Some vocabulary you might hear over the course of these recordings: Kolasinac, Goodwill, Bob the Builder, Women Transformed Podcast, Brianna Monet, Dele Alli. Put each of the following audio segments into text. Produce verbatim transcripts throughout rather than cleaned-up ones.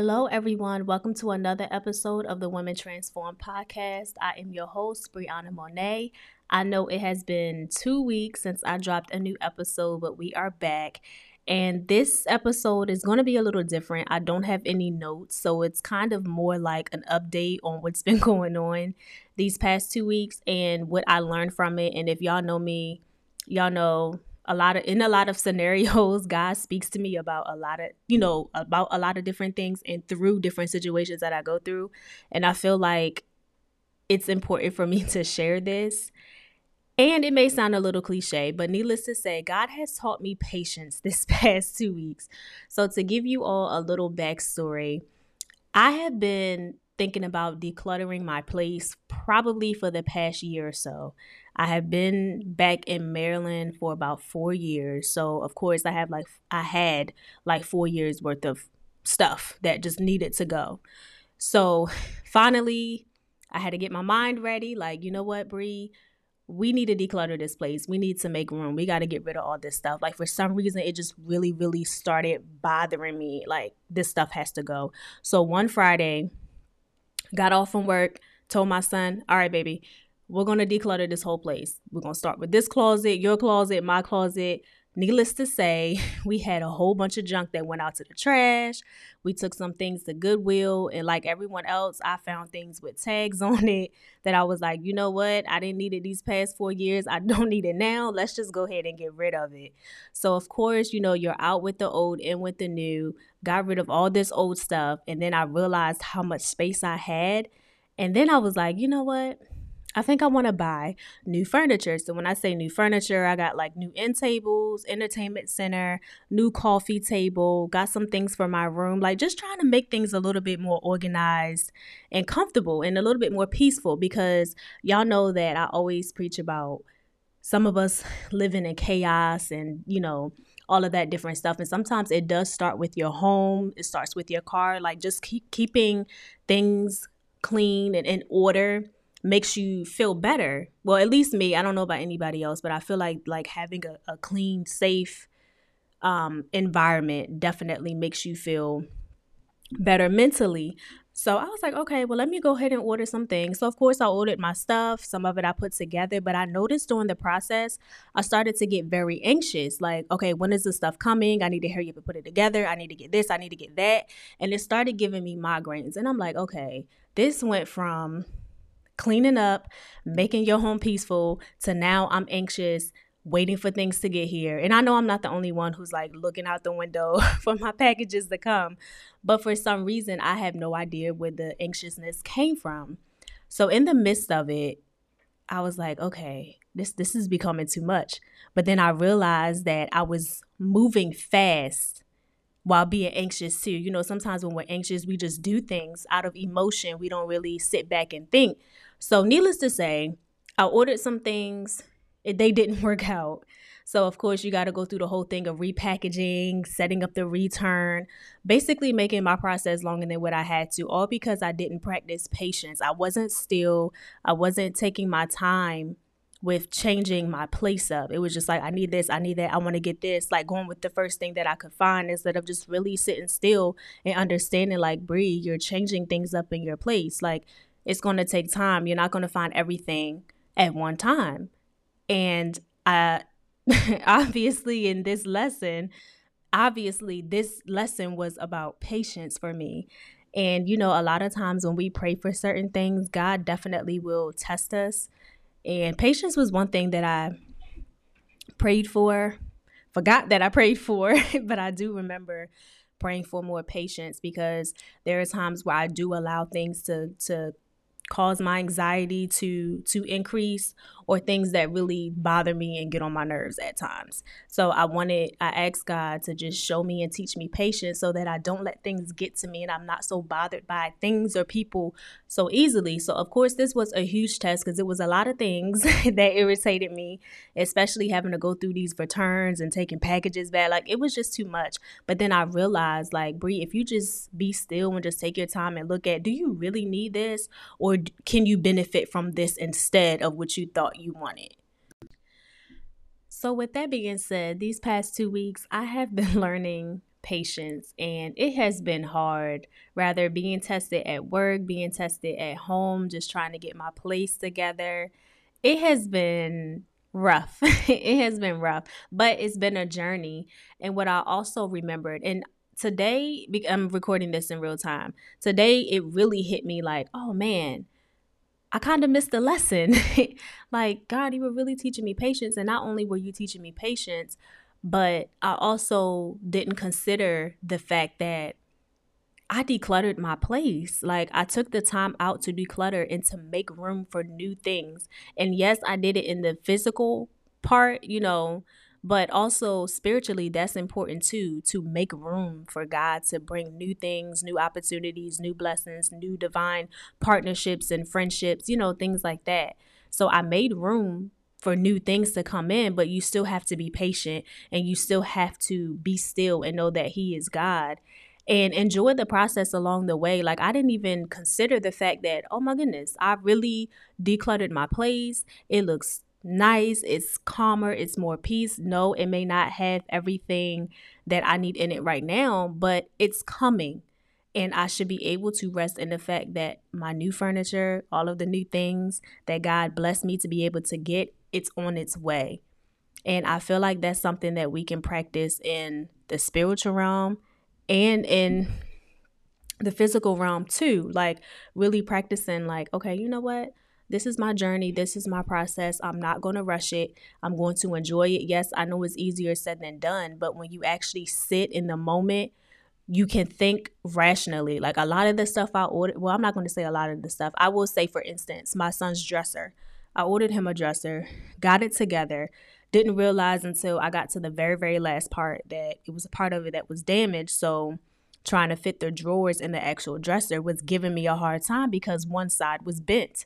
Hello, everyone. Welcome to another episode of the Women Transformed Podcast. I am your host, Brianna Monet. I know it has been two weeks since I dropped a new episode, but we are back. And this episode is going to be a little different. I don't have any notes, so it's kind of more like an update on what's been going on these past two weeks and what I learned from it. And if y'all know me, y'all know a lot of, in a lot of scenarios, God speaks to me about a lot of, you know, about a lot of different things and through different situations that I go through. And I feel like it's important for me to share this. And it may sound a little cliche, but needless to say, God has taught me patience this past two weeks. So to give you all a little backstory, I have been thinking about decluttering my place probably for the past year or so. I have been back in Maryland for about four years. So of course I have like, I had like four years worth of stuff that just needed to go. So finally I had to get my mind ready. Like, you know what, Bree, we need to declutter this place. We need to make room. We got to get rid of all this stuff. Like for some reason, it just really, really started bothering me. Like this stuff has to go. So one Friday, got off from work, told my son, all right, baby, we're going to declutter this whole place. We're going to start with this closet, your closet, my closet. Needless to say, we had a whole bunch of junk that went out to the trash. We took some things to Goodwill, and like everyone else, I found things with tags on it that I was like, you know what? I didn't need it these past four years. I don't need it now. Let's just go ahead and get rid of it. So of course, you know, you're out with the old, in with the new, got rid of all this old stuff. And then I realized how much space I had. And then I was like, you know what? I think I want to buy new furniture. So when I say new furniture, I got like new end tables, entertainment center, new coffee table, got some things for my room, like just trying to make things a little bit more organized and comfortable and a little bit more peaceful, because y'all know that I always preach about some of us living in chaos and, you know, all of that different stuff. And sometimes it does start with your home. It starts with your car, like just keep keeping things clean and in order makes you feel better. Well, at least me. I don't know about anybody else, but I feel like like having a, a clean, safe um, environment definitely makes you feel better mentally. So I was like, okay, well, let me go ahead and order some things. So of course I ordered my stuff. Some of it I put together, but I noticed during the process, I started to get very anxious. Like, okay, when is this stuff coming? I need to hurry up and put it together. I need to get this. I need to get that. And it started giving me migraines. And I'm like, okay, this went from cleaning up, making your home peaceful, to now I'm anxious, waiting for things to get here. And I know I'm not the only one who's like looking out the window for my packages to come. But for some reason, I have no idea where the anxiousness came from. So in the midst of it, I was like, okay, this, this is becoming too much. But then I realized that I was moving fast while being anxious too. You know, sometimes when we're anxious, we just do things out of emotion. We don't really sit back and think. So needless to say, I ordered some things. They didn't work out. So of course, you got to go through the whole thing of repackaging, setting up the return, basically making my process longer than what I had to, all because I didn't practice patience. I wasn't still, I wasn't taking my time with changing my place up. It was just like, I need this, I need that, I want to get this, like going with the first thing that I could find instead of just really sitting still and understanding like, Bree, you're changing things up in your place. Like, it's going to take time. You're not going to find everything at one time. And I, obviously in this lesson, obviously this lesson was about patience for me. And, you know, a lot of times when we pray for certain things, God definitely will test us. And patience was one thing that I prayed for, forgot that I prayed for, but I do remember praying for more patience, because there are times where I do allow things to to cause my anxiety to to increase, or things that really bother me and get on my nerves at times. So I wanted, I asked God to just show me and teach me patience so that I don't let things get to me and I'm not so bothered by things or people so easily. So of course, this was a huge test, because it was a lot of things that irritated me, especially having to go through these returns and taking packages back. Like, it was just too much. But then I realized, like, Bree, if you just be still and just take your time and look at, do you really need this? Or can you benefit from this instead of what you thought you wanted? So with that being said, these past two weeks, I have been learning patience, and it has been hard, rather being tested at work, being tested at home, just trying to get my place together. It has been rough. It has been rough, but it's been a journey. And what I also remembered, and today, I'm recording this in real time. Today, it really hit me like, oh man, I kind of missed the lesson. Like, God, you were really teaching me patience. And not only were you teaching me patience, but I also didn't consider the fact that I decluttered my place. Like, I took the time out to declutter and to make room for new things. And yes, I did it in the physical part, you know, but also spiritually, that's important too, to make room for God to bring new things, new opportunities, new blessings, new divine partnerships and friendships, you know, things like that. So I made room for new things to come in, but you still have to be patient and you still have to be still and know that He is God and enjoy the process along the way. Like, I didn't even consider the fact that, oh my goodness, I really decluttered my place. It looks nice. It's calmer. It's more peace. No, it may not have everything that I need in it right now, but it's coming. And I should be able to rest in the fact that my new furniture, all of the new things that God blessed me to be able to get, it's on its way. And I feel like that's something that we can practice in the spiritual realm and in the physical realm too. Like, really practicing like, okay, you know what? This is my journey. This is my process. I'm not going to rush it. I'm going to enjoy it. Yes, I know it's easier said than done, but when you actually sit in the moment, you can think rationally. Like, a lot of the stuff I ordered, well, I'm not going to say a lot of the stuff. I will say, for instance, my son's dresser. I ordered him a dresser, got it together, didn't realize until I got to the very, very last part that it was a part of it that was damaged. So trying to fit the drawers in the actual dresser was giving me a hard time because one side was bent.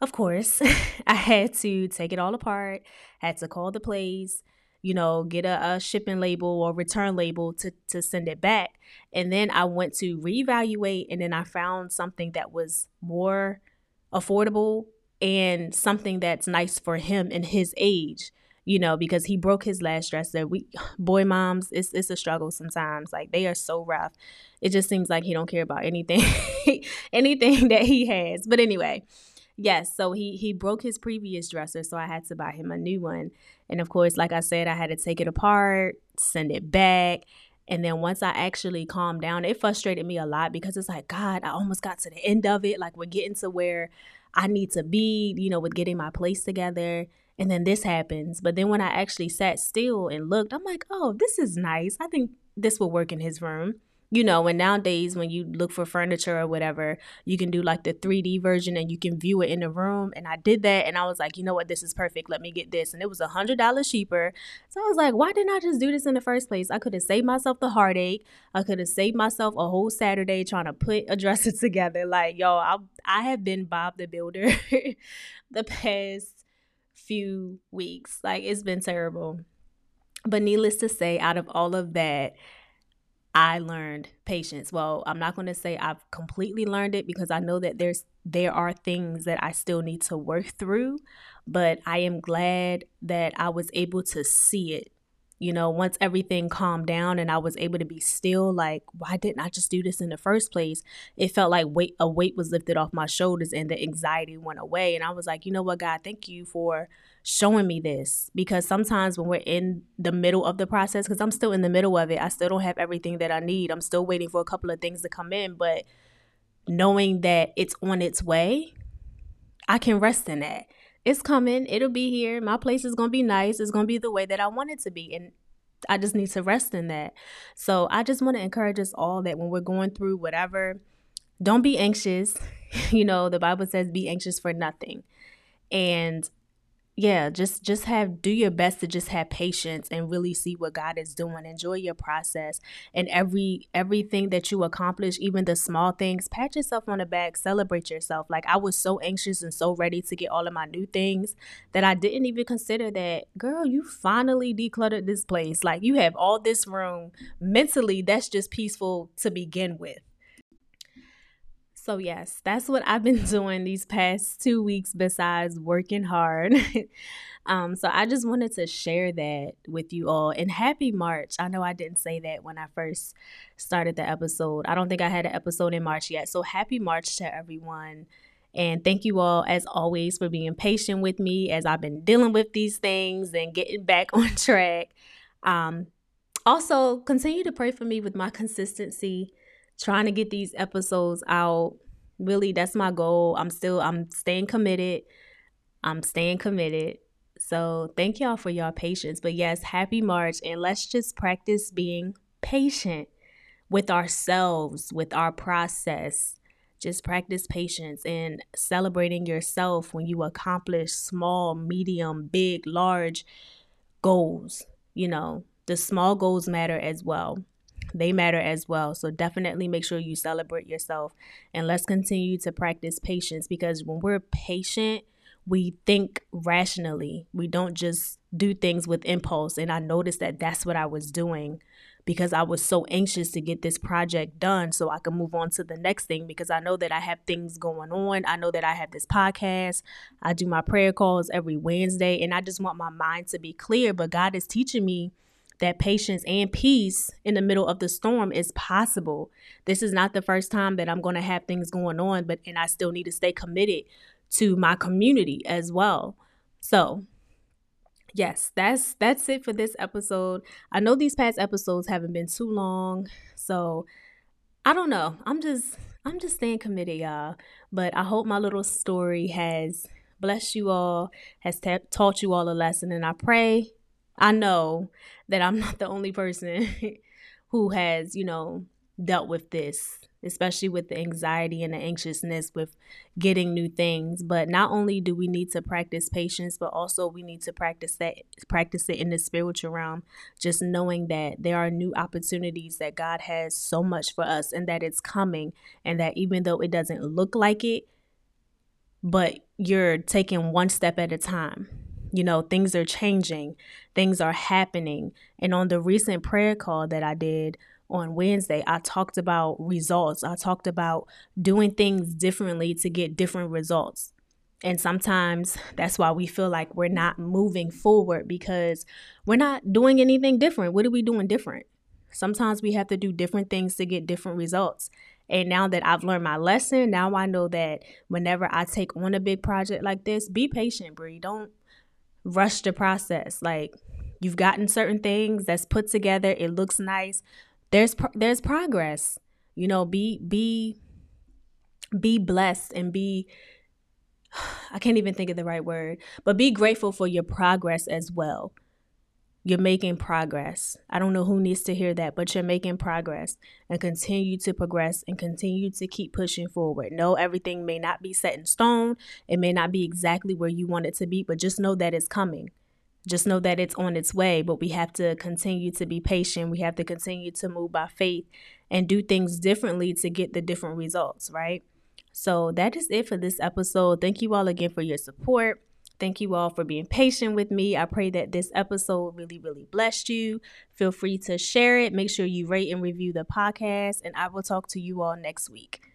Of course, I had to take it all apart, had to call the place, you know, get a, a shipping label or return label to, to send it back. And then I went to reevaluate, and then I found something that was more affordable and something that's nice for him and his age, you know, because he broke his last dresser. We, boy moms, it's it's a struggle sometimes. Like, they are so rough. It just seems like he don't care about anything, anything that he has. But anyway, yes, so he he broke his previous dresser, so I had to buy him a new one. And of course, like I said, I had to take it apart, send it back. And then once I actually calmed down, it frustrated me a lot because it's like, God, I almost got to the end of it. Like, we're getting to where I need to be, you know, with getting my place together. And then this happens. But then when I actually sat still and looked, I'm like, oh, this is nice. I think this will work in his room. You know, and nowadays when you look for furniture or whatever, you can do like the three D version and you can view it in the room. And I did that and I was like, you know what, this is perfect. Let me get this. And it was one hundred dollars cheaper. So I was like, why didn't I just do this in the first place? I could have saved myself the heartache. I could have saved myself a whole Saturday trying to put a dresser together. Like, yo, I, I have been Bob the Builder the past few weeks. Like, it's been terrible. But needless to say, out of all of that, I learned patience. Well, I'm not going to say I've completely learned it because I know that there's there are things that I still need to work through, but I am glad that I was able to see it. You know, once everything calmed down and I was able to be still, like, why didn't I just do this in the first place? It felt like weight a weight was lifted off my shoulders and the anxiety went away. And I was like, you know what, God, thank you for showing me this. Because sometimes when we're in the middle of the process, because I'm still in the middle of it, I still don't have everything that I need. I'm still waiting for a couple of things to come in. But knowing that it's on its way, I can rest in that. It's coming. It'll be here. My place is going to be nice. It's going to be the way that I want it to be. And I just need to rest in that. So I just want to encourage us all that when we're going through whatever, don't be anxious. You know, the Bible says be anxious for nothing. And yeah, just just have do your best to just have patience and really see what God is doing. Enjoy your process and every everything that you accomplish, even the small things. Pat yourself on the back, celebrate yourself. Like, I was so anxious and so ready to get all of my new things that I didn't even consider that, girl, you finally decluttered this place. Like, you have all this room. Mentally, that's just peaceful to begin with. So yes, that's what I've been doing these past two weeks besides working hard. um, so I just wanted to share that with you all. And happy March. I know I didn't say that when I first started the episode. I don't think I had an episode in March yet. So happy March to everyone. And thank you all, as always, for being patient with me as I've been dealing with these things and getting back on track. Um, also, continue to pray for me with my consistency. Trying to get these episodes out. Really, that's my goal. I'm still, I'm staying committed. I'm staying committed. So thank y'all for y'all patience. But yes, happy March. And let's just practice being patient with ourselves, with our process. Just practice patience and celebrating yourself when you accomplish small, medium, big, large goals. You know, the small goals matter as well. They matter as well. So definitely make sure you celebrate yourself, and let's continue to practice patience, because when we're patient, we think rationally. We don't just do things with impulse. And I noticed that that's what I was doing, because I was so anxious to get this project done so I could move on to the next thing, because I know that I have things going on. I know that I have this podcast. I do my prayer calls every Wednesday, and I just want my mind to be clear. But God is teaching me that patience and peace in the middle of the storm is possible. This is not the first time that I'm going to have things going on, but and I still need to stay committed to my community as well. So, yes, that's that's it for this episode. I know these past episodes haven't been too long, so I don't know. I'm just I'm just staying committed, y'all. But I hope my little story has blessed you all, has ta- taught you all a lesson, and I pray. I know that I'm not the only person who has, you know, dealt with this, especially with the anxiety and the anxiousness with getting new things. But not only do we need to practice patience, but also we need to practice that, practice it in the spiritual realm, just knowing that there are new opportunities, that God has so much for us, and that it's coming, and that even though it doesn't look like it, but you're taking one step at a time. You know, things are changing, things are happening. And on the recent prayer call that I did on Wednesday, I talked about results. I talked about doing things differently to get different results. And sometimes that's why we feel like we're not moving forward, because we're not doing anything different. What are we doing different? Sometimes we have to do different things to get different results. And now that I've learned my lesson, now I know that whenever I take on a big project like this, be patient, Bree. Don't rush the process. Like, you've gotten certain things that's put together. It looks nice. There's pro- there's progress. You know, be be be blessed and be. I can't even think of the right word, but be grateful for your progress as well. You're making progress. I don't know who needs to hear that, but you're making progress, and continue to progress and continue to keep pushing forward. No, everything may not be set in stone. It may not be exactly where you want it to be, but just know that it's coming. Just know that it's on its way, but we have to continue to be patient. We have to continue to move by faith and do things differently to get the different results, right? So that is it for this episode. Thank you all again for your support. Thank you all for being patient with me. I pray that this episode really, really blessed you. Feel free to share it. Make sure you rate and review the podcast, and I will talk to you all next week.